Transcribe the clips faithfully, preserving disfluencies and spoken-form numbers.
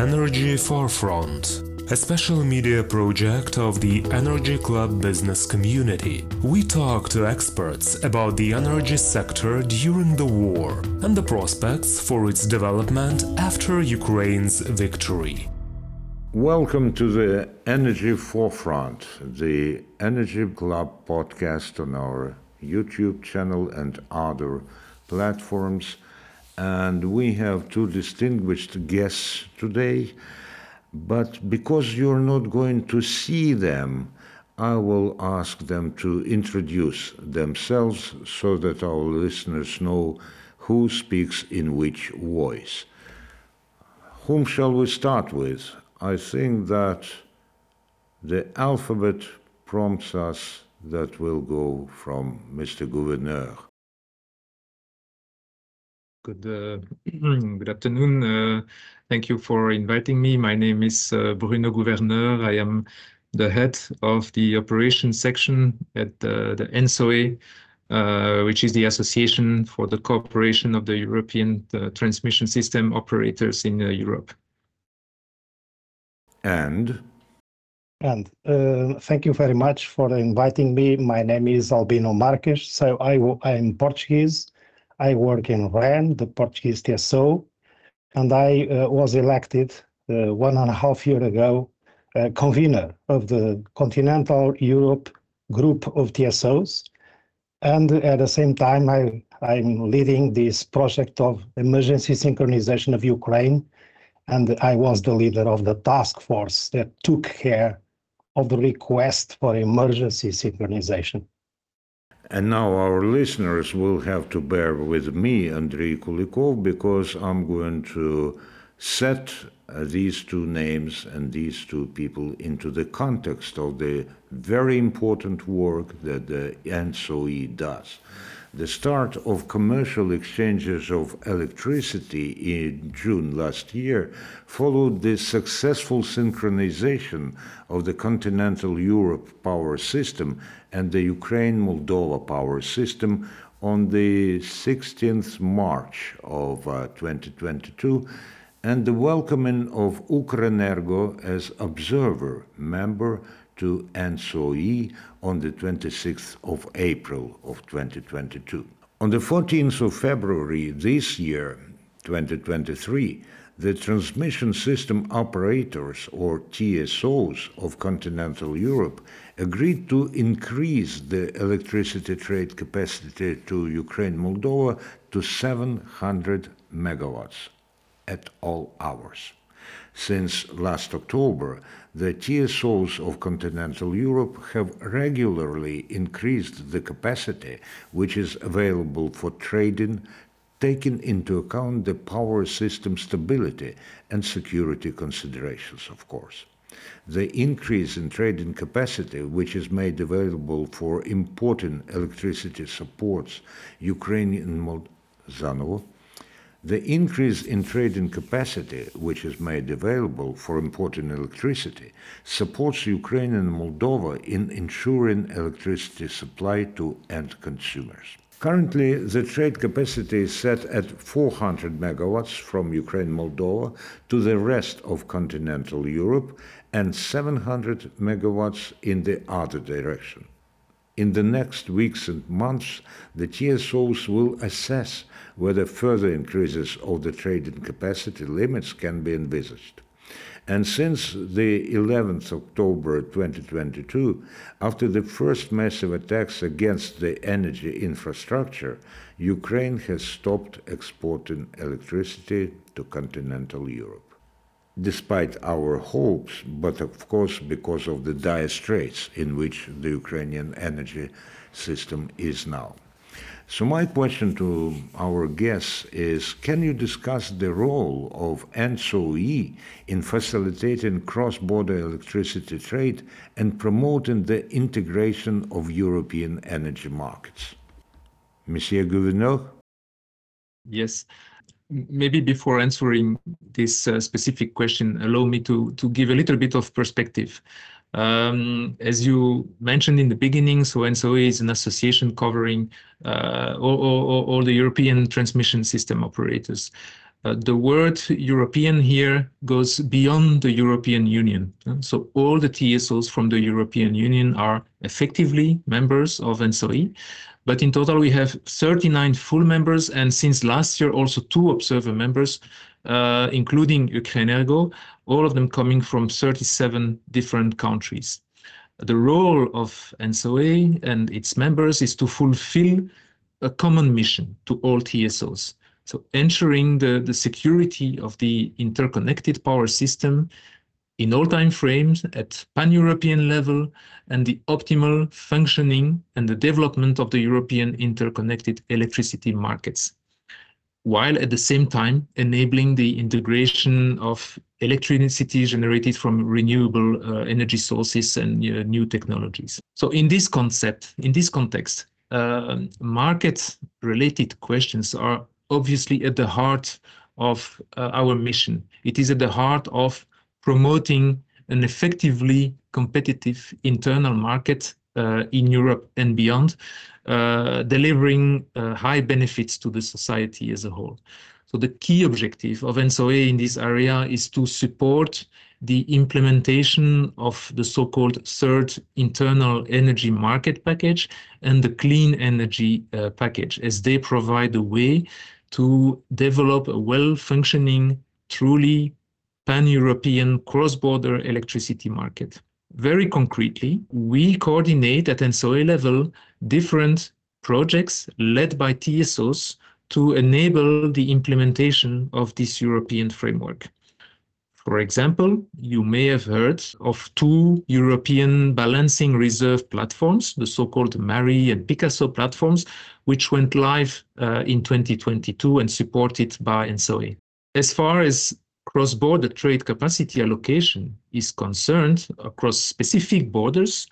Energy Forefront, a special media project of the Energy Club business community. We talk to experts about the energy sector during the war and the prospects for its development after Ukraine's victory. Welcome to the Energy Forefront, the Energy Club podcast on our YouTube channel and other platforms. And we have two distinguished guests today. But because you're not going to see them, I will ask them to introduce themselves so that our listeners know who speaks in which voice. Whom shall we start with? I think that the alphabet prompts us that we'll go from Mister Gouverneur. Good, uh, good afternoon. Uh, thank you for inviting me. My name is uh, Bruno Gouverneur. I am the head of the operations section at uh, the ENTSO-E, uh, which is the Association for the Cooperation of the European uh, Transmission System Operators in uh, Europe. And? And uh, thank you very much for inviting me. My name is Albino Marques. So I, w- I am Portuguese. I work in R E N, the Portuguese T S O, and I uh, was elected uh, one and a half year ago uh, convener of the Continental Europe group of T S Os. And at the same time, I, I'm leading this project of emergency synchronization of Ukraine. And I was the leader of the task force that took care of the request for emergency synchronization. And now our listeners will have to bear with me, Andrei Kulikov, because I'm going to set these two names and these two people into the context of the very important work that the ENTSO-E does. The start of commercial exchanges of electricity in June last year followed the successful synchronization of the continental Europe power system and the Ukraine-Moldova power system on the sixteenth of March of uh, twenty twenty-two, and the welcoming of Ukrenergo as observer member to ENTSO-E on the twenty-sixth of April of twenty twenty-two. On the fourteenth of February this year, twenty twenty-three, the Transmission System Operators, or T S Os, of Continental Europe agreed to increase the electricity trade capacity to Ukraine-Moldova to seven hundred megawatts at all hours. Since last October, the T S Os of continental Europe have regularly increased the capacity which is available for trading, taking into account the power system stability and security considerations, of course. The increase in trading capacity, which is made available for importing electricity, supports Ukrainian Mold- Zanovo. The increase in trading capacity, which is made available for importing electricity, supports Ukraine and Moldova in ensuring electricity supply to end consumers. Currently, the trade capacity is set at four hundred megawatts from Ukraine-Moldova to the rest of continental Europe and seven hundred megawatts in the other direction. In the next weeks and months, the T S Os will assess whether further increases of the trading capacity limits can be envisaged. And since the eleventh of October twenty twenty-two, after the first massive attacks against the energy infrastructure, Ukraine has stopped exporting electricity to continental Europe. Despite our hopes, but of course because of the dire straits in which the Ukrainian energy system is now. So my question to our guests is, can you discuss the role of ENTSO-E in facilitating cross-border electricity trade and promoting the integration of European energy markets? Monsieur Gouverneur? Yes. Maybe before answering this uh, specific question, allow me to, to give a little bit of perspective. Um, as you mentioned in the beginning, so ENTSO-E is an association covering uh, all, all, all the European transmission system operators. Uh, the word European here goes beyond the European Union. So all the T S Os from the European Union are effectively members of ENTSO-E. But in total, we have thirty-nine full members, and since last year, also two observer members, uh, including Ukrenergo, all of them coming from thirty-seven different countries. The role of ENTSO-E and its members is to fulfill a common mission to all T S Os. So ensuring the, the security of the interconnected power system in all time frames at pan-European level, and the optimal functioning and the development of the European interconnected electricity markets, while at the same time enabling the integration of electricity generated from renewable uh, energy sources and uh, new technologies. So in this concept, in this context, uh, market-related questions are obviously at the heart of uh, our mission. It is at the heart of promoting an effectively competitive internal market uh, in Europe and beyond, uh, delivering uh, high benefits to the society as a whole. So the key objective of ENTSO-E in this area is to support the implementation of the so-called third internal energy market package and the clean energy uh, package, as they provide a way to develop a well-functioning, truly pan-European cross-border electricity market. Very concretely, we coordinate at ENTSO-E level different projects led by T S Os to enable the implementation of this European framework. For example, you may have heard of two European balancing reserve platforms, the so-called MARI and Picasso platforms, which went live uh, in twenty twenty-two and supported by ENTSO-E. As far as cross-border trade capacity allocation is concerned across specific borders,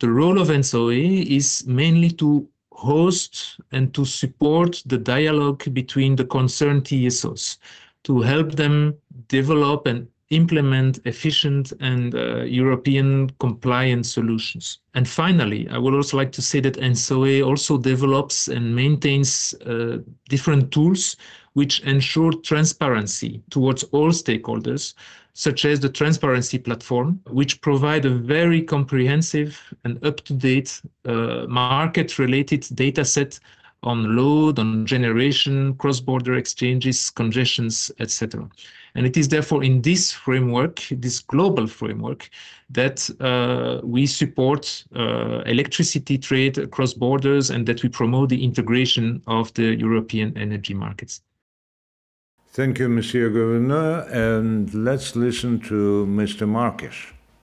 the role of ENTSO-E is mainly to host and to support the dialogue between the concerned T S Os, to help them develop and implement efficient and uh, European compliant solutions. And finally, I would also like to say that ENTSO-E also develops and maintains uh, different tools which ensure transparency towards all stakeholders, such as the transparency platform, which provide a very comprehensive and up-to-date uh, market-related data set on load, on generation, cross-border exchanges, congestions, et cetera. And it is therefore in this framework, this global framework, that uh, we support uh, electricity trade across borders and that we promote the integration of the European energy markets. Thank you, Monsieur Gouverneur, and let's listen to Mister Marques.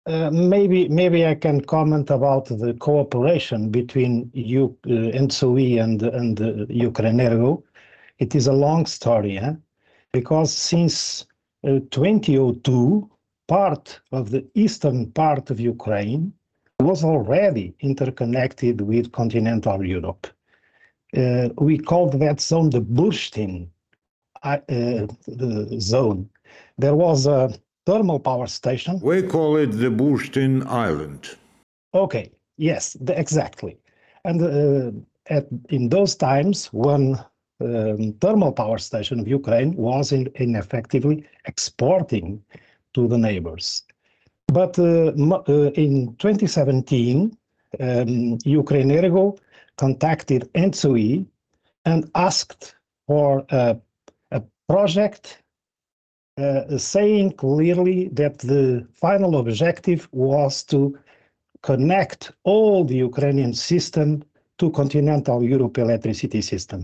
Uh, maybe maybe I can comment about the cooperation between U, uh, ENTSO-E and and uh, Ukrenergo. It is a long story, eh? Because since uh, twenty oh two, part of the eastern part of Ukraine was already interconnected with continental Europe. Uh, we called that zone the Burshtyn uh, uh, zone. There was a thermal power station. We call it the Burshtyn Island. Okay, yes, the, exactly. And uh, at, in those times, one um, thermal power station of Ukraine was in, in effectively exporting to the neighbors. But uh, uh, in twenty seventeen, um, Ukrenergo contacted ENTSO-E and asked for a, a project Uh, saying clearly that the final objective was to connect all the Ukrainian system to continental Europe electricity system.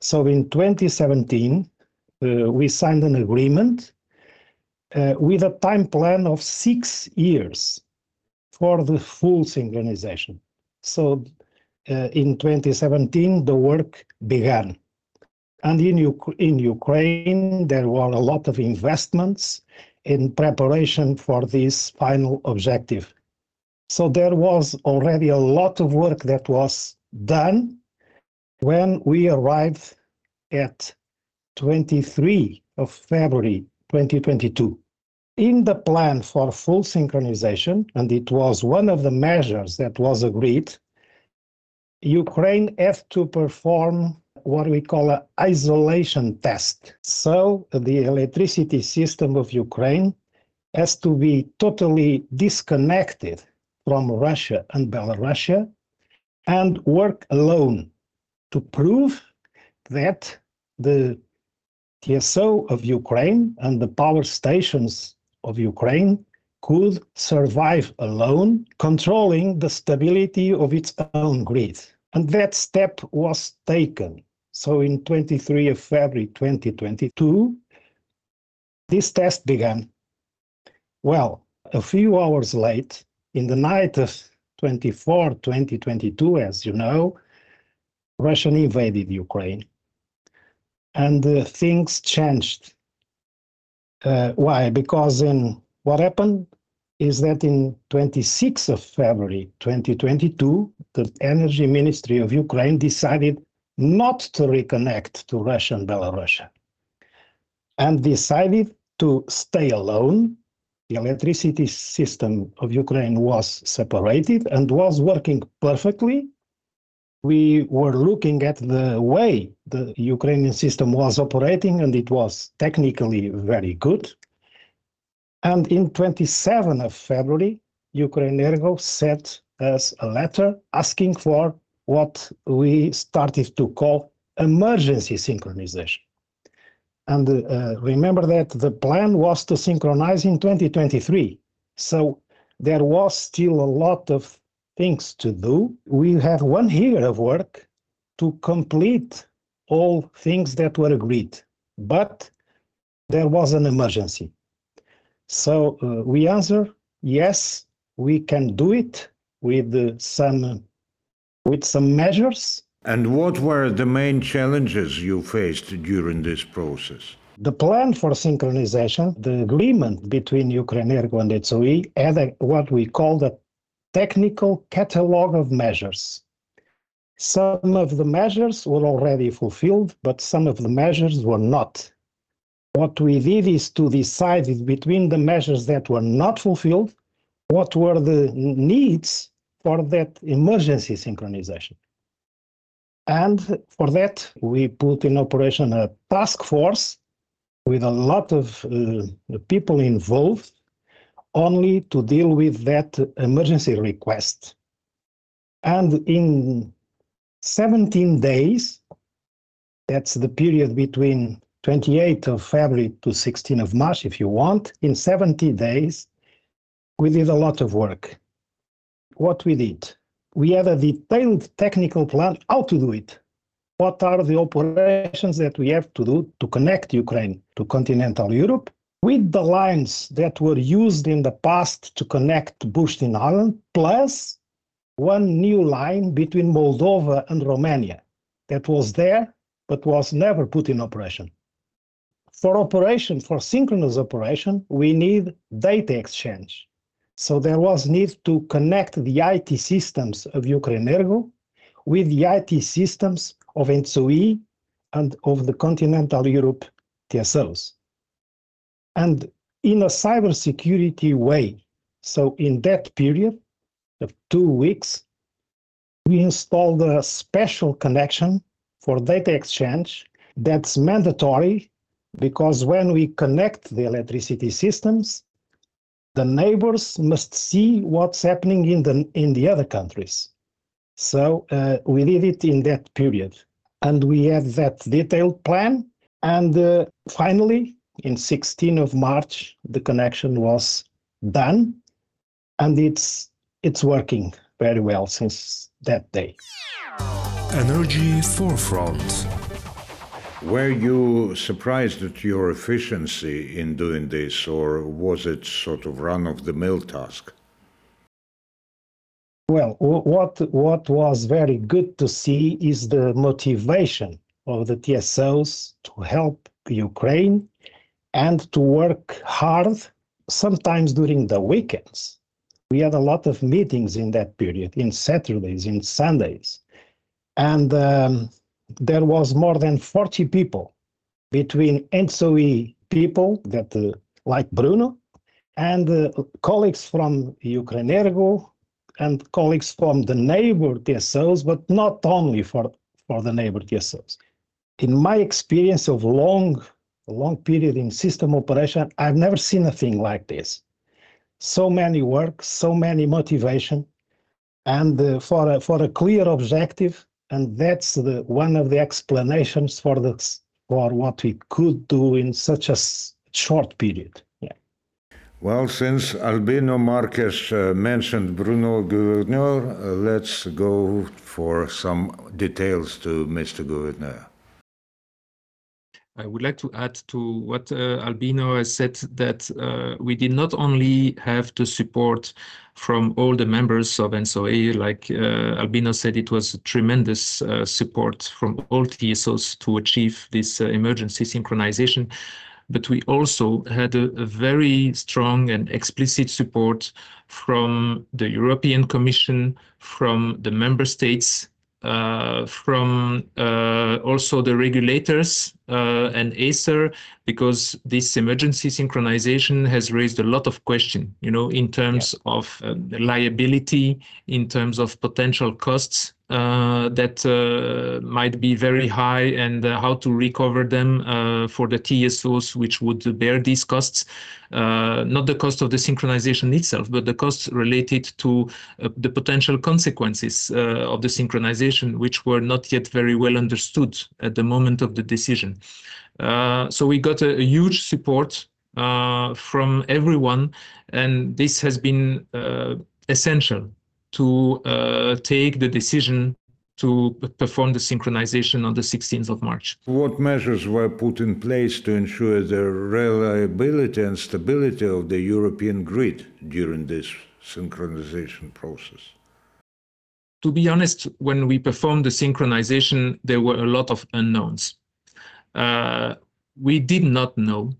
So in twenty seventeen, uh, we signed an agreement uh, with a time plan of six years for the full synchronization. So uh, in twenty seventeen, the work began. And in, U- in Ukraine, there were a lot of investments in preparation for this final objective. So there was already a lot of work that was done when we arrived at twenty-third of February twenty twenty-two. In the plan for full synchronization, and it was one of the measures that was agreed, Ukraine had to perform what we call an isolation test. So the electricity system of Ukraine has to be totally disconnected from Russia and Belarus and work alone to prove that the T S O of Ukraine and the power stations of Ukraine could survive alone, controlling the stability of its own grid. And that step was taken. So in the twenty-third of February twenty twenty-two, this test began. Well, a few hours late, in the night of the twenty-fourth of twenty twenty-two, as you know, Russia invaded Ukraine. And uh, things changed. Uh, why? Because in what happened is that in the twenty-sixth of February twenty twenty-two, the Energy Ministry of Ukraine decided not to reconnect to Russia and Belarus and decided to stay alone. The electricity system of Ukraine was separated and was working perfectly. We were looking at the way the Ukrainian system was operating, and it was technically very good. And in the twenty-seventh of February, Ukrenergo sent us a letter asking for what we started to call emergency synchronization. And uh, remember that the plan was to synchronize in twenty twenty-three. So there was still a lot of things to do. We had one year of work to complete all things that were agreed, but there was an emergency. So uh, we answer, yes, we can do it with uh, some with some measures. And what were the main challenges you faced during this process? The plan for synchronization, the agreement between Ukrenergo and ENTSO-E had a, what we call the technical catalogue of measures. Some of the measures were already fulfilled, but some of the measures were not. What we did is to decide between the measures that were not fulfilled, what were the needs for that emergency synchronization. And for that, we put in operation a task force with a lot of uh, people involved, only to deal with that emergency request. And in seventeen days, that's the period between the twenty-eighth of February to the sixteenth of March, if you want, in seventy days, we did a lot of work. What we did? We had a detailed technical plan how to do it. What are the operations that we have to do to connect Ukraine to continental Europe? With the lines that were used in the past to connect Burshtyn Island, plus one new line between Moldova and Romania that was there but was never put in operation. For operation, for synchronous operation, we need data exchange. So there was need to connect the I T systems of Ukrenergo with the I T systems of ENTSO-E and of the continental Europe T S Os. And in a cybersecurity way. So in that period of two weeks, we installed a special connection for data exchange that's mandatory, because when we connect the electricity systems, the neighbors must see what's happening in the, in the other countries. So uh, we did it in that period. And we had that detailed plan. And uh, finally, in the sixteenth of March, the connection was done, and it's it's working very well since that day. Energy forefront. Were you surprised at your efficiency in doing this, or was it sort of run-of-the-mill task? Well, what what was very good to see is the motivation of the T S Os to help Ukraine and to work hard, sometimes during the weekends. We had a lot of meetings in that period, in Saturdays, in Sundays. And um, there was more than forty people between ENTSO-E people, that, uh, like Bruno, and uh, colleagues from Ukrenergo and colleagues from the neighbor T S Os, but not only for, for the neighbor T S Os. in my experience of long, long period in system operation, I've never seen a thing like this. So many work, so many motivation, and uh, for, a, for a clear objective, and that's the, one of the explanations for, the, for what we could do in such a s- short period. Yeah. Well, since Albino Marques uh, mentioned Bruno Gouverneur, uh, let's go for some details to Mister Gouverneur. I would like to add to what uh, Albino has said, that uh, we did not only have the support from all the members of ENTSO-E, like uh, Albino said, it was tremendous uh, support from all T S Os to achieve this uh, emergency synchronization, but we also had a, a very strong and explicit support from the European Commission, from the member states, Uh, from uh, also the regulators uh, and Acer, because this emergency synchronization has raised a lot of questions, you know, in terms yeah. of uh, liability, in terms of potential costs uh, that uh, might be very high, and uh, how to recover them uh, for the T S Os which would bear these costs. Uh, not the cost of the synchronization itself, but the costs related to uh, the potential consequences uh, of the synchronization, which were not yet very well understood at the moment of the decision. Uh, so we got a, a huge support uh, from everyone, and this has been uh, essential to uh, take the decision to perform the synchronization on the sixteenth of March. What measures were put in place to ensure the reliability and stability of the European grid during this synchronization process? To be honest, when we performed the synchronization, there were a lot of unknowns. Uh, we did not know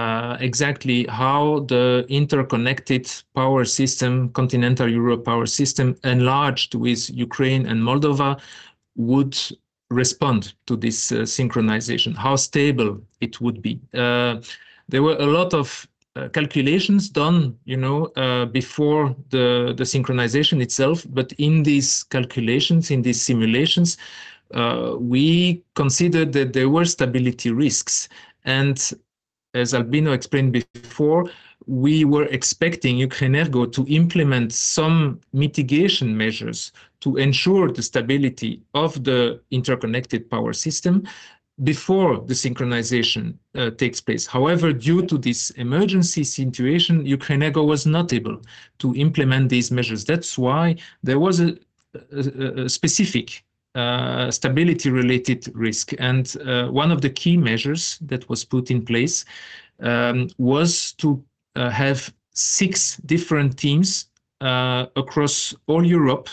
Uh, exactly how the interconnected power system, continental Europe power system, enlarged with Ukraine and Moldova, would respond to this uh, synchronization, how stable it would be. Uh, there were a lot of uh, calculations done, you know, uh, before the, the synchronization itself, but in these calculations, in these simulations, uh, we considered that there were stability risks. And as Albino explained before, we were expecting Ukrenergo to implement some mitigation measures to ensure the stability of the interconnected power system before the synchronization uh, takes place. However, due to this emergency situation, Ukrenergo was not able to implement these measures. That's why there was a, a, a specific Uh, stability-related risk. And uh, one of the key measures that was put in place um, was to uh, have six different teams uh, across all Europe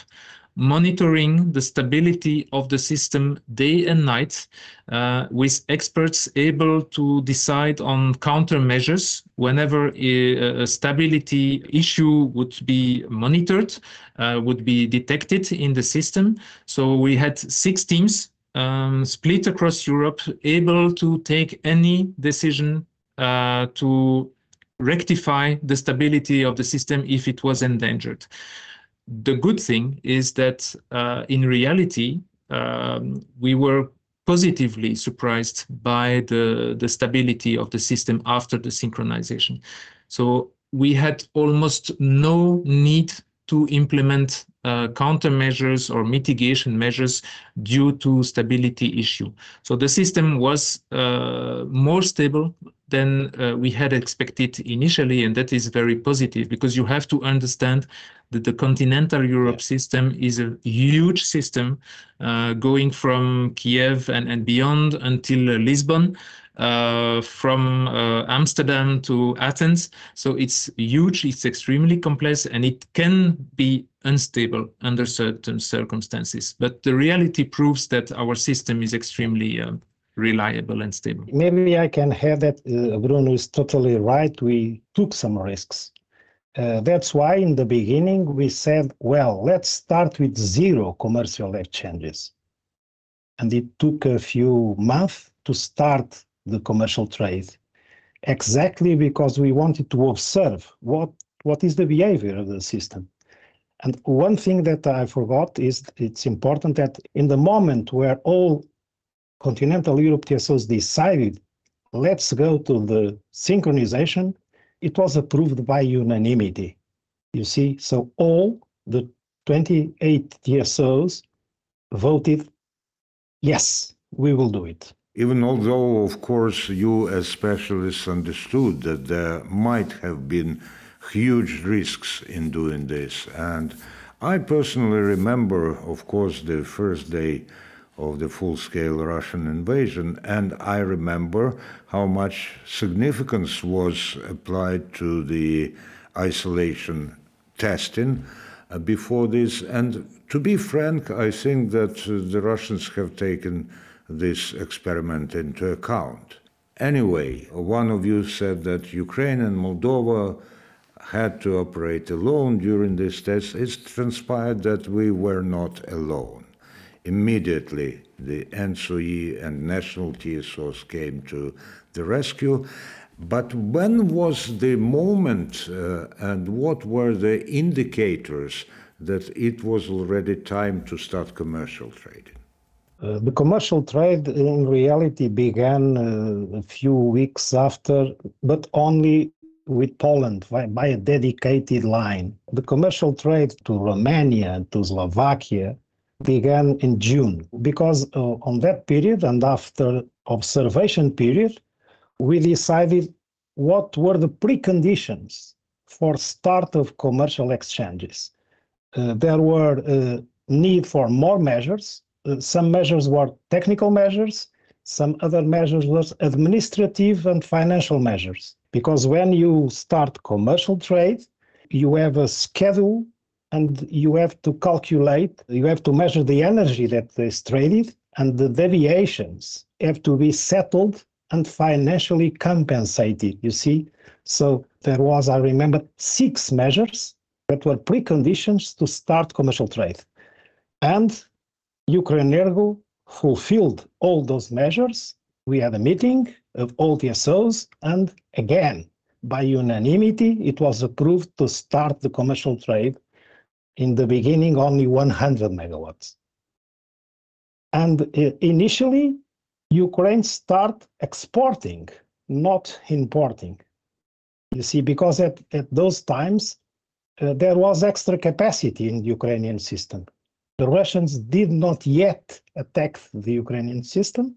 monitoring the stability of the system day and night, uh, with experts able to decide on countermeasures whenever a, a stability issue would be monitored, uh, would be detected in the system. So we had six teams um, split across Europe, able to take any decision uh, to rectify the stability of the system if it was endangered. The good thing is that uh, in reality, um, we were positively surprised by the, the stability of the system after the synchronization. So we had almost no need to implement uh, countermeasures or mitigation measures due to stability issue. So the system was uh, more stable than uh, we had expected initially, and that is very positive, because you have to understand that the continental Europe system is a huge system, uh, going from Kiev and, and beyond until uh, Lisbon, uh, from uh, Amsterdam to Athens. So it's huge, it's extremely complex, and it can be unstable under certain circumstances. But the reality proves that our system is extremely uh, reliable and stable. Maybe I can add that uh, Bruno is totally right. We took some risks. Uh, that's why in the beginning we said, well, let's start with zero commercial exchanges. And it took a few months to start the commercial trade, exactly because we wanted to observe what, what is the behavior of the system. And one thing that I forgot is it's important that in the moment where all continental Europe T S Os decided, let's go to the synchronization, it was approved by unanimity. You see, so all the twenty-eight T S Os voted, yes, we will do it. Even although, of course, you as specialists understood that there might have been huge risks in doing this. And I personally remember, of course, the first day of the full-scale Russian invasion, and I remember how much significance was applied to the isolation testing before this. And to be frank, I think that the Russians have taken this experiment into account. Anyway, one of you said that Ukraine and Moldova had to operate alone during this test. It transpired that we were not alone. Immediately, the ENTSO-E and national T S Os came to the rescue. But when was the moment uh, and what were the indicators that it was already time to start commercial trading? Uh, the commercial trade in reality began uh, a few weeks after, but only with Poland by, by a dedicated line. The commercial trade to Romania and to Slovakia began in June, because uh, on that period and after observation period, we decided what were the preconditions for start of commercial exchanges. Uh, there were uh, need for more measures. Uh, some measures were technical measures, some other measures were administrative and financial measures. Because when you start commercial trade, you have a schedule and you have to calculate, you have to measure the energy that is traded, and the deviations have to be settled and financially compensated, you see. So there was, I remember, six measures that were preconditions to start commercial trade. And Ukrenergo fulfilled all those measures. We had a meeting of all T S Os, and again, by unanimity, it was approved to start the commercial trade. In the beginning, only one hundred megawatts. And uh, initially, Ukraine start exporting, not importing. You see, because at, at those times, uh, there was extra capacity in the Ukrainian system. The Russians did not yet attack the Ukrainian system.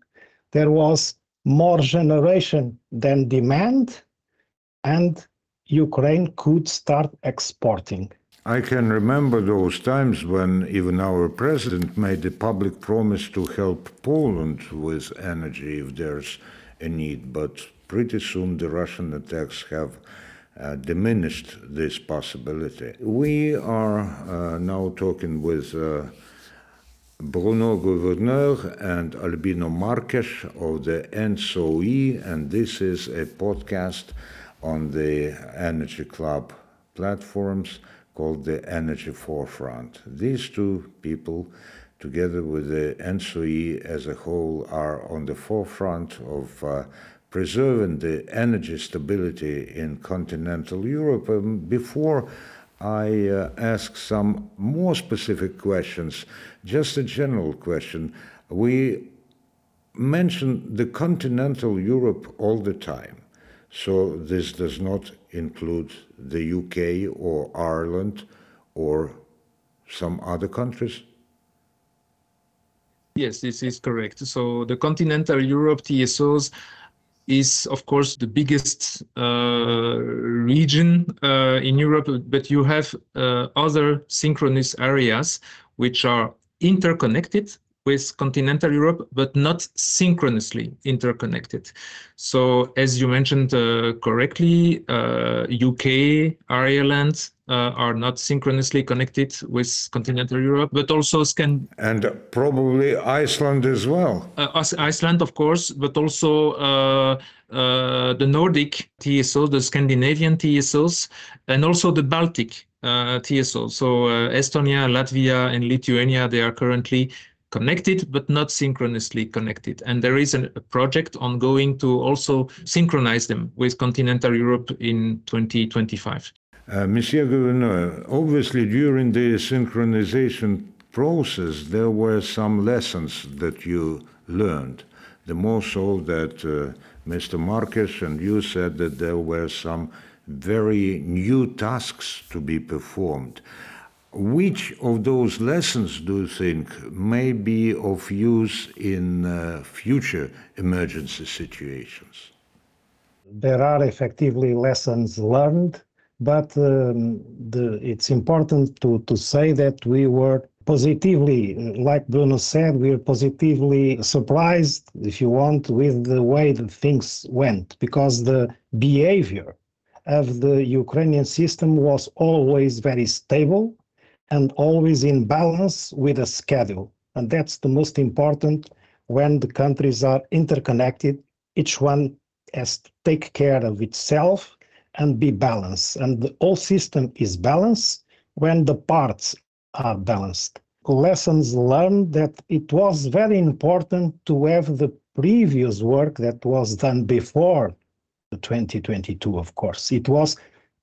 There was more generation than demand, and Ukraine could start exporting. I can remember those times when even our president made a public promise to help Poland with energy if there's a need, but pretty soon the Russian attacks have uh, diminished this possibility. We are uh, now talking with uh, Bruno Gouverneur and Albino Marques of the ENTSO-E, and this is a podcast on the Energy Club platforms, called the Energy Forefront. These two people, together with the ENTSO-E as a whole, are on the forefront of uh, preserving the energy stability in continental Europe. And before I uh, ask some more specific questions, just a general question. We mention the continental Europe all the time. So this does not include the U K or Ireland or some other countries? Yes, this is correct. So the continental Europe T S Os is, of course, the biggest uh, region uh, in Europe, but you have uh, other synchronous areas which are interconnected with continental Europe, but not synchronously interconnected. So, as you mentioned uh, correctly, uh, U K, Ireland uh, are not synchronously connected with continental Europe, but also Scan... And probably Iceland as well. Uh, Iceland, of course, but also uh, uh, the Nordic T S Os, the Scandinavian T S Os, and also the Baltic uh, T S Os. So, uh, Estonia, Latvia, and Lithuania, they are currently connected, but not synchronously connected. And there is an, a project ongoing to also synchronize them with continental Europe in twenty twenty-five. Uh, Monsieur Gouverneur, obviously during the synchronization process, there were some lessons that you learned. the more so that uh, Mister Marques and you said that there were some very new tasks to be performed. Which of those lessons do you think may be of use in uh, future emergency situations? There are effectively lessons learned, but um, the, it's important to, to say that we were positively, like Bruno said, we were positively surprised, if you want, with the way that things went, because the behavior of the Ukrainian system was always very stable and always in balance with a schedule. And that's the most important when the countries are interconnected. Each one has to take care of itself and be balanced. And the whole system is balanced when the parts are balanced. Lessons learned that it was very important to have the previous work that was done before twenty twenty-two, of course. It was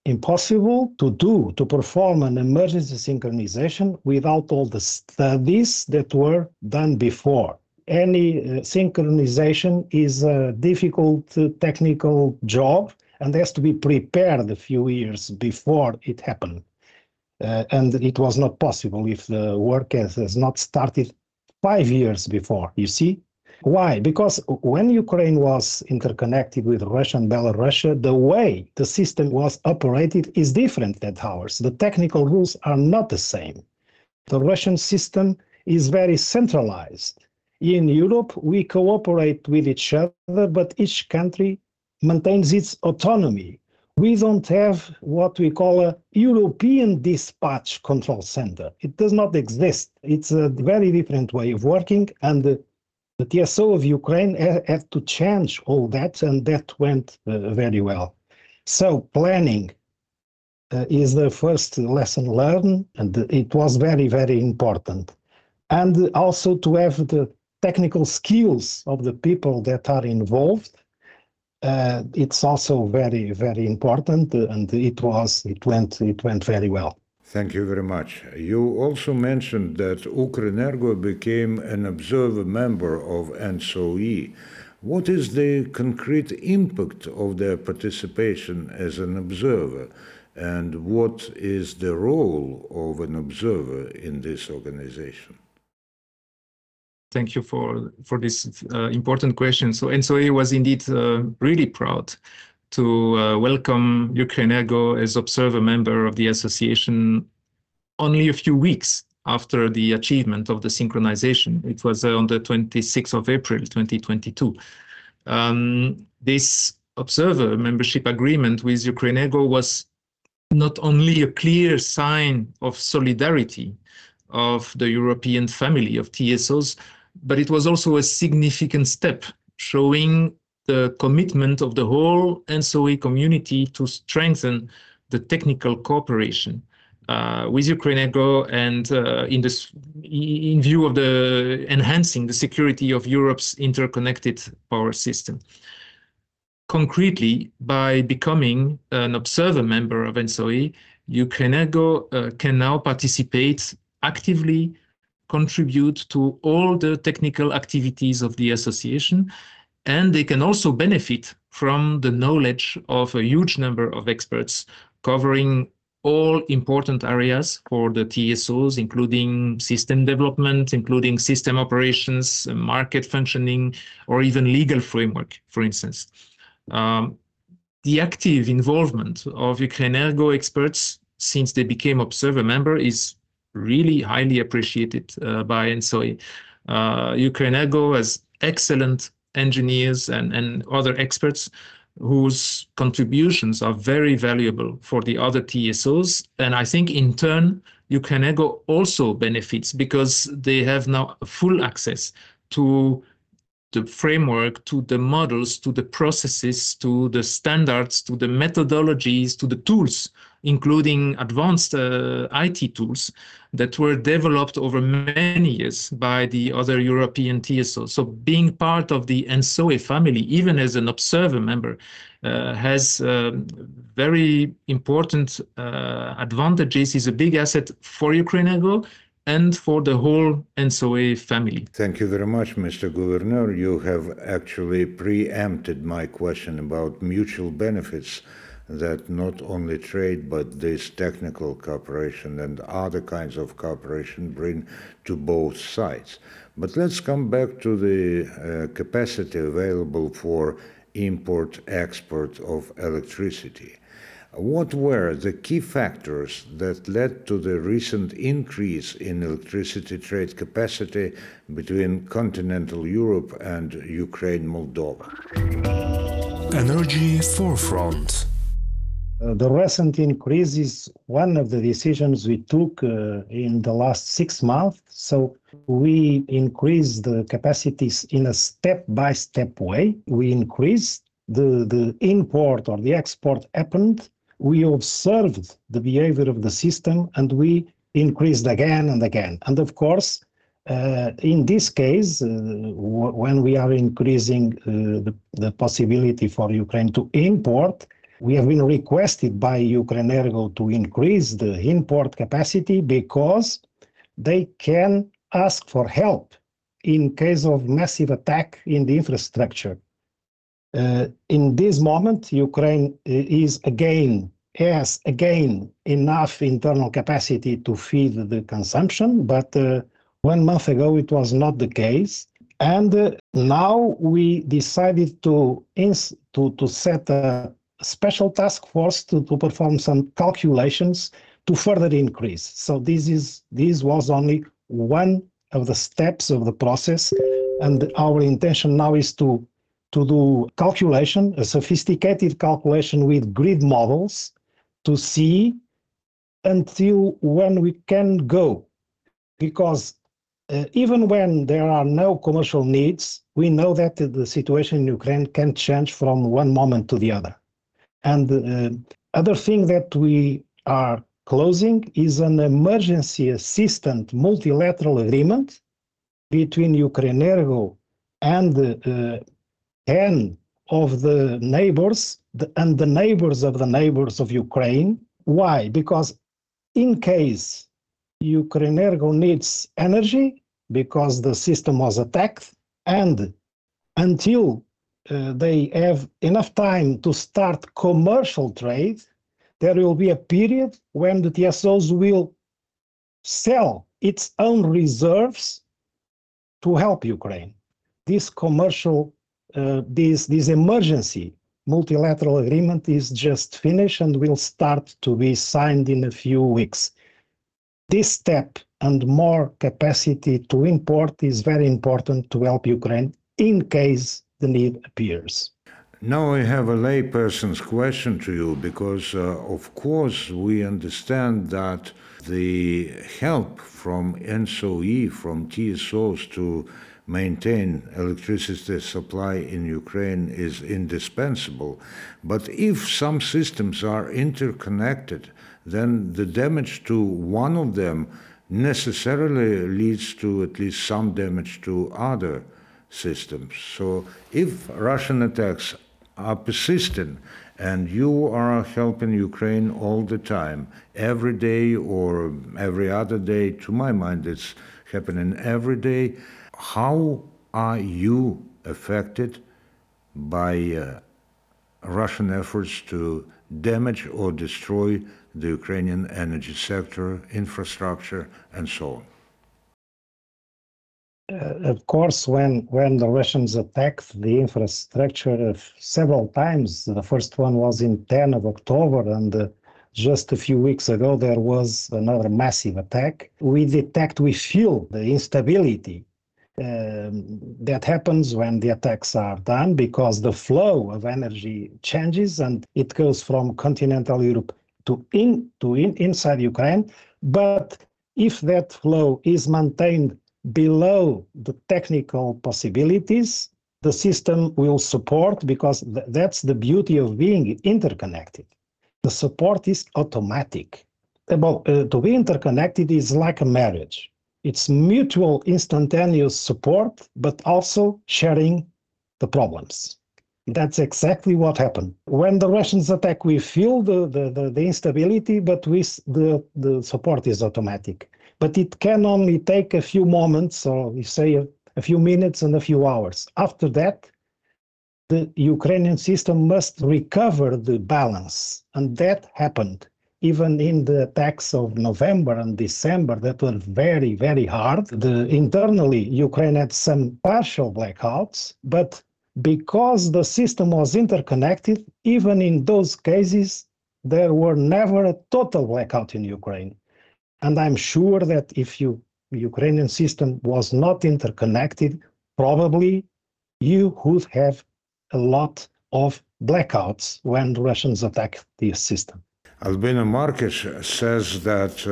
impossible to do, to perform an emergency synchronization without all the studies that were done before. Any uh, synchronization is a difficult uh, technical job and has to be prepared a few years before it happened. Uh, and it was not possible if the work has, has not started five years before, you see? Why? Because when Ukraine was interconnected with Russia and Belarus, the way the system was operated is different than ours. The technical rules are not the same. The Russian system is very centralized. In Europe, we cooperate with each other, but each country maintains its autonomy. We don't have what we call a European dispatch control center. It does not exist. It's a very different way of working, and the The T S O of Ukraine had to change all that, and that went uh, very well. So planning uh, is the first lesson learned, and it was very, very important. And also to have the technical skills of the people that are involved, uh, it's also very, very important, and it was, it went, it went very well. Thank you very much. You also mentioned that Ukrenergo became an observer member of ENTSO-E. What is the concrete impact of their participation as an observer? And what is the role of an observer in this organization? Thank you for, for this uh, important question. So ENTSO-E was indeed uh, really proud to uh, welcome Ukrenergo as observer member of the association only a few weeks after the achievement of the synchronization. It was uh, on the twenty-sixth of April twenty twenty-two. Um, this observer membership agreement with Ukrenergo was not only a clear sign of solidarity of the European family of T S Os, but it was also a significant step showing the commitment of the whole ENTSO-E community to strengthen the technical cooperation uh, with Ukrenergo and uh, in, this, in view of the enhancing the security of Europe's interconnected power system. Concretely, by becoming an observer member of ENTSO-E, Ukrenergo uh, can now participate actively, contribute to all the technical activities of the association, and they can also benefit from the knowledge of a huge number of experts covering all important areas for the T S Os, including system development, including system operations, market functioning, or even legal framework, for instance. Um, the active involvement of Ukrenergo experts since they became observer member is really highly appreciated uh, by ENTSO-E. Uh, Ukrenergo has excellent engineers and, and other experts whose contributions are very valuable for the other T S Os. And I think in turn, Ukrenergo also benefits because they have now full access to the framework, to the models, to the processes, to the standards, to the methodologies, to the tools, including advanced uh, I T tools that were developed over many years by the other European T S Os. So being part of the ENTSO-E family, even as an observer member, uh, has um, very important uh, advantages, is a big asset for Ukrenergo and for the whole ENTSO-E family. Thank you very much, Mister Gouverneur. You have actually preempted my question about mutual benefits that not only trade, but this technical cooperation and other kinds of cooperation bring to both sides. But let's come back to the uh, capacity available for import-export of electricity. What were the key factors that led to the recent increase in electricity trade capacity between continental Europe and Ukraine-Moldova? Energy forefront. The recent increase is one of the decisions we took uh, in the last six months. So we increased the capacities in a step-by-step way. We increased the, the import or the export happened. We observed the behavior of the system and we increased again and again. And of course, uh, in this case, uh, w- when we are increasing uh, the, the possibility for Ukraine to import, we have been requested by Ukrenergo to increase the import capacity because they can ask for help in case of massive attack in the infrastructure. Uh, in this moment, Ukraine is again, has again enough internal capacity to feed the consumption, but uh, one month ago it was not the case. And uh, now we decided to, ins- to, to set a special task force to, to perform some calculations to further increase. So this is this was only one of the steps of the process, and our intention now is to to do calculation, a sophisticated calculation with grid models to see until when we can go, because uh, even when there are no commercial needs, we know that the situation in Ukraine can change from one moment to the other. And the uh, other thing that we are closing is an emergency assistance multilateral agreement between Ukrenergo and the uh, R E N of the neighbors the, and the neighbors of the neighbors of Ukraine. Why? Because in case Ukrenergo needs energy because the system was attacked, and until Uh, they have enough time to start commercial trade, there will be a period when the T S Os will sell its own reserves to help Ukraine. This commercial, uh, this, this emergency multilateral agreement is just finished and will start to be signed in a few weeks. This step and more capacity to import is very important to help Ukraine in case the need appears. Now I have a layperson's question to you, because uh, of course we understand that the help from ENTSO-E, from T S Os to maintain electricity supply in Ukraine is indispensable. But if some systems are interconnected, then the damage to one of them necessarily leads to at least some damage to other systems. So if Russian attacks are persistent and you are helping Ukraine all the time, every day or every other day, to my mind it's happening every day, how are you affected by uh, Russian efforts to damage or destroy the Ukrainian energy sector, infrastructure, and so on? Uh, of course, when, when the Russians attacked the infrastructure several times, the first one was in tenth of October, and uh, just a few weeks ago there was another massive attack. We detect, we feel the instability um, that happens when the attacks are done, because the flow of energy changes and it goes from continental Europe to in to in, inside Ukraine. But if that flow is maintained below the technical possibilities, the system will support, because th- that's the beauty of being interconnected. The support is automatic. About, uh, to be interconnected is like a marriage. It's mutual instantaneous support, but also sharing the problems. That's exactly what happened. When the Russians attack, we feel the, the, the, the instability, but with the, the support is automatic. but it can only take a few moments, or we say a, a few minutes and a few hours. After that, the Ukrainian system must recover the balance, and that happened. Even in the attacks of November and December that were very, very hard, the, internally Ukraine had some partial blackouts, but because the system was interconnected, even in those cases, there were never a total blackout in Ukraine. And I'm sure that if you, the Ukrainian system was not interconnected, probably you would have a lot of blackouts when the Russians attacked the system. Albino Marques says that uh,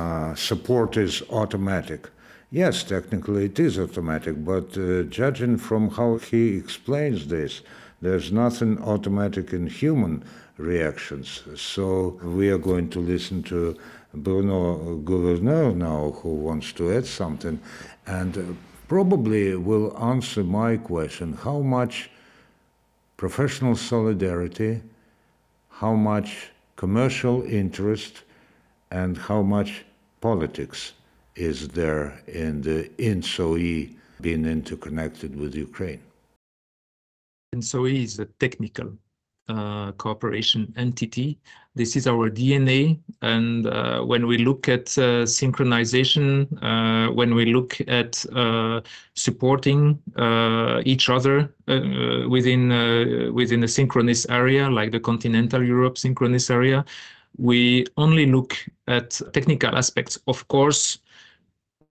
uh, support is automatic. Yes, technically it is automatic, but uh, judging from how he explains this, there's nothing automatic in human reactions. So we are going to listen to Bruno Gouverneur now, who wants to add something, and probably will answer my question, how much professional solidarity, how much commercial interest, and how much politics is there in the ENTSO-E being interconnected with Ukraine? ENTSO-E is a technical uh, cooperation entity. This is our D N A, and uh, when we look at uh, synchronization, uh, when we look at uh, supporting uh, each other uh, within uh, within a synchronous area, like the continental Europe synchronous area, we only look at technical aspects. Of course,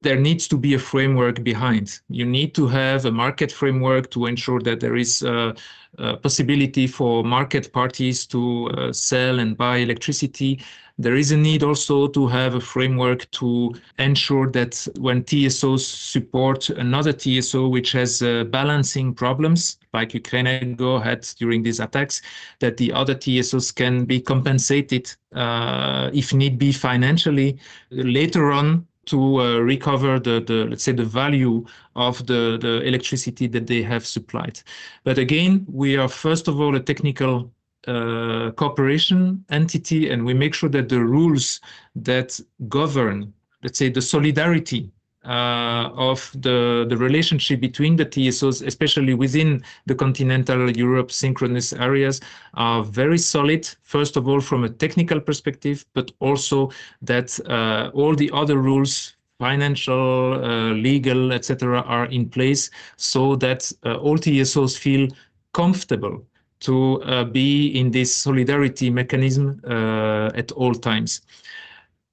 there needs to be a framework behind. You need to have a market framework to ensure that there is a, a possibility for market parties to uh, sell and buy electricity. There is a need also to have a framework to ensure that when T S Os support another T S O which has uh, balancing problems, like Ukrenergo had during these attacks, that the other T S Os can be compensated, uh, if need be, financially later on, to uh, recover the, the, let's say, the value of the, the electricity that they have supplied. But again, we are first of all a technical uh, cooperation entity, and we make sure that the rules that govern, let's say, the solidarity uh, of the, the relationship between the T S Os, especially within the continental Europe synchronous areas, are very solid, first of all, from a technical perspective, but also that uh, all the other rules, financial, uh, legal, et cetera, are in place so that uh, all T S Os feel comfortable to uh, be in this solidarity mechanism uh, at all times.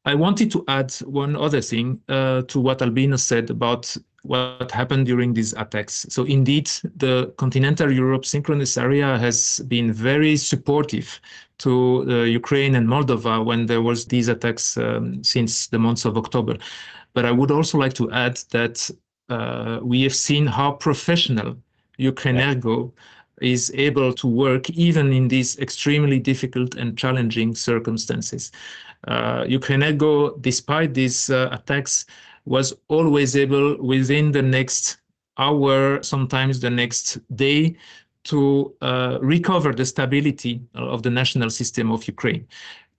I wanted to add one other thing uh, to what Albino said about what happened during these attacks. So indeed, the continental Europe synchronous area has been very supportive to uh, Ukraine and Moldova when there was these attacks um, since the months of October. But I would also like to add that uh, we have seen how professional Ukrenergo is able to work even in these extremely difficult and challenging circumstances. Uh, Ukrenergo, despite these uh, attacks, was always able within the next hour, sometimes the next day, to uh, recover the stability of the national system of Ukraine,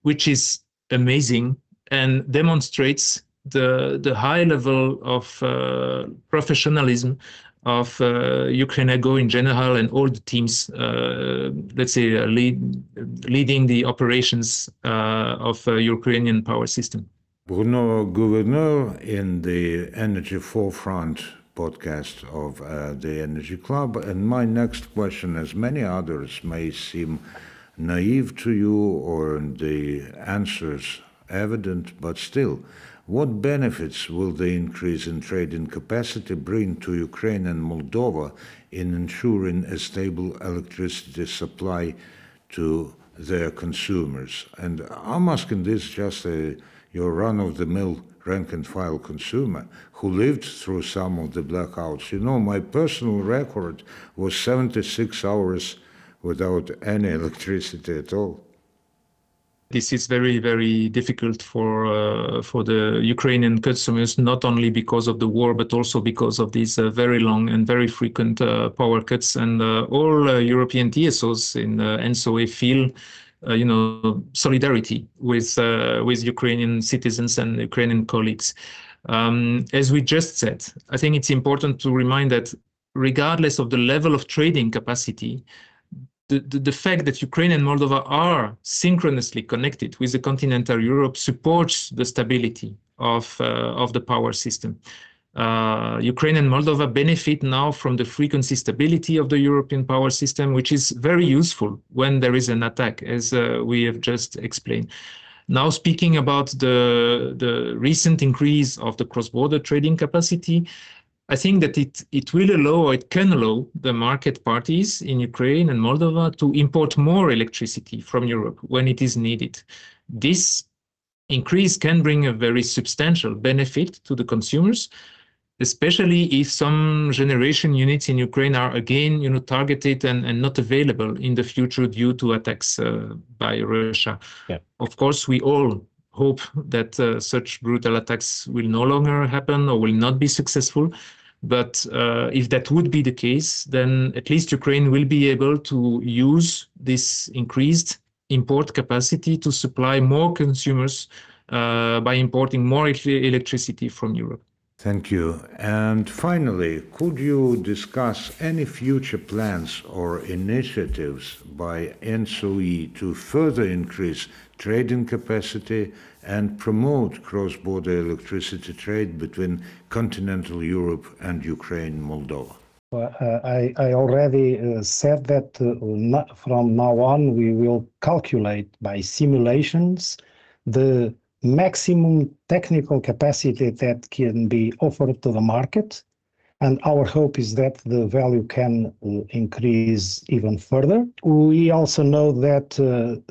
which is amazing and demonstrates the, the high level of uh, professionalism of uh, Ukrenergo in general and all the teams, uh, let's say, uh, lead, leading the operations uh, of uh, Ukrainian power system. Bruno Gouverneur in the Energy Forefront podcast of uh, the Energy Club. And my next question, as many others, may seem naive to you or the answers evident, but still, what benefits will the increase in trading capacity bring to Ukraine and Moldova in ensuring a stable electricity supply to their consumers? And I'm asking this just a, your run-of-the-mill rank-and-file consumer who lived through some of the blackouts. You know, my personal record was seventy-six hours without any electricity at all. This is very, very difficult for uh, for the Ukrainian consumers, not only because of the war, but also because of these uh, very long and very frequent uh, power cuts. And uh, all uh, European T S Os in uh, ENTSO-E feel uh, you know, solidarity with uh, with Ukrainian citizens and Ukrainian colleagues. Um, as we just said, I think it's important to remind that regardless of the level of trading capacity, the, the, the fact that Ukraine and Moldova are synchronously connected with the continental Europe supports the stability of, uh, of the power system. Uh, Ukraine and Moldova benefit now from the frequency stability of the European power system, which is very useful when there is an attack, as uh, we have just explained. Now, speaking about the, the recent increase of the cross-border trading capacity, I think that it, it will allow, or it can allow, the market parties in Ukraine and Moldova to import more electricity from Europe when it is needed. This increase can bring a very substantial benefit to the consumers, especially if some generation units in Ukraine are again, you know, targeted and, and not available in the future due to attacks uh, by Russia. Yeah. Of course, we all hope that uh, such brutal attacks will no longer happen or will not be successful. But uh, if that would be the case, then at least Ukraine will be able to use this increased import capacity to supply more consumers uh, by importing more e- electricity from Europe. Thank you. And finally, could you discuss any future plans or initiatives by ENTSO-E to further increase trading capacity and promote cross-border electricity trade between continental Europe and Ukraine and Moldova? Well, uh, I, I already uh, said that uh, not, from now on we will calculate by simulations the maximum technical capacity that can be offered to the market, and our hope is that the value can uh, increase even further. We also know that uh,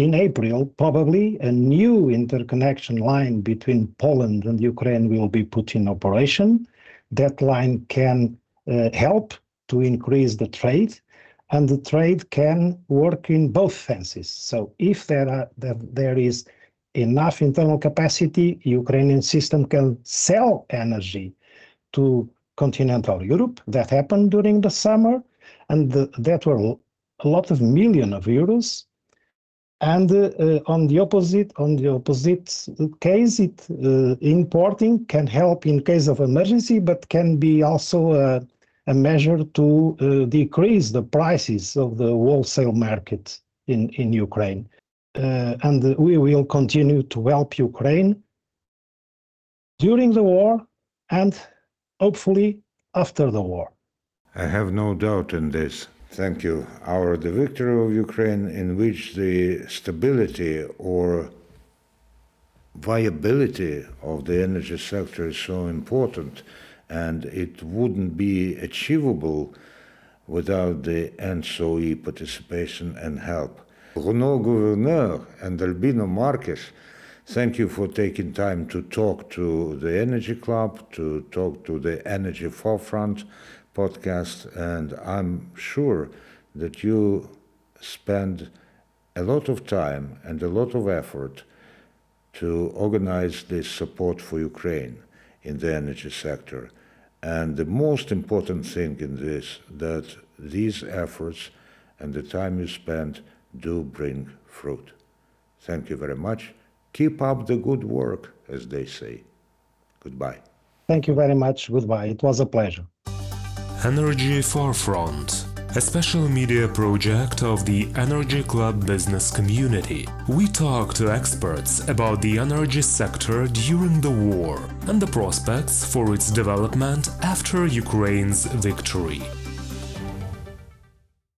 in April, probably, a new interconnection line between Poland and Ukraine will be put in operation. That line can uh, help to increase the trade, and the trade can work in both fences. So if there are, there, there is enough internal capacity, Ukrainian system can sell energy to continental Europe. That happened during the summer, and the, that were a lot of million of euros. And uh, uh, on the opposite, on the opposite case, it uh, importing can help in case of emergency, but can be also a, a measure to uh, decrease the prices of the wholesale market in, in Ukraine. Uh, and we will continue to help Ukraine during the war and hopefully after the war. I have no doubt in this. Thank you. Our The Victory of Ukraine, in which the stability or viability of the energy sector is so important, and it wouldn't be achievable without the ENTSO-E participation and help. Bruno Gouverneur and Albino Marques, thank you for taking time to talk to the Energy Club, to talk to the Energy Forefront podcast, and I'm sure that you spend a lot of time and a lot of effort to organize this support for Ukraine in the energy sector. And the most important thing in this, that these efforts and the time you spend do bring fruit. Thank you very much. Keep up the good work, as they say. Goodbye. Thank you very much. Goodbye. It was a pleasure. Energy Forefront, a special media project of the Energy Club business community. We talk to experts about the energy sector during the war and the prospects for its development after Ukraine's victory.